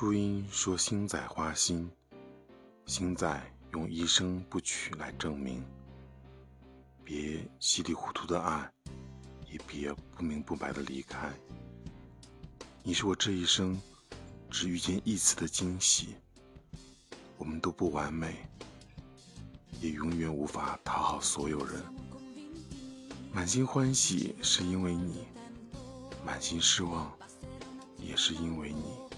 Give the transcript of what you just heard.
注音说星仔花心，星仔用一生不娶来证明。别稀里糊涂的爱，也别不明不白的离开。你是我这一生只遇见一次的惊喜，我们都不完美，也永远无法讨好所有人。满心欢喜是因为你，满心失望也是因为你。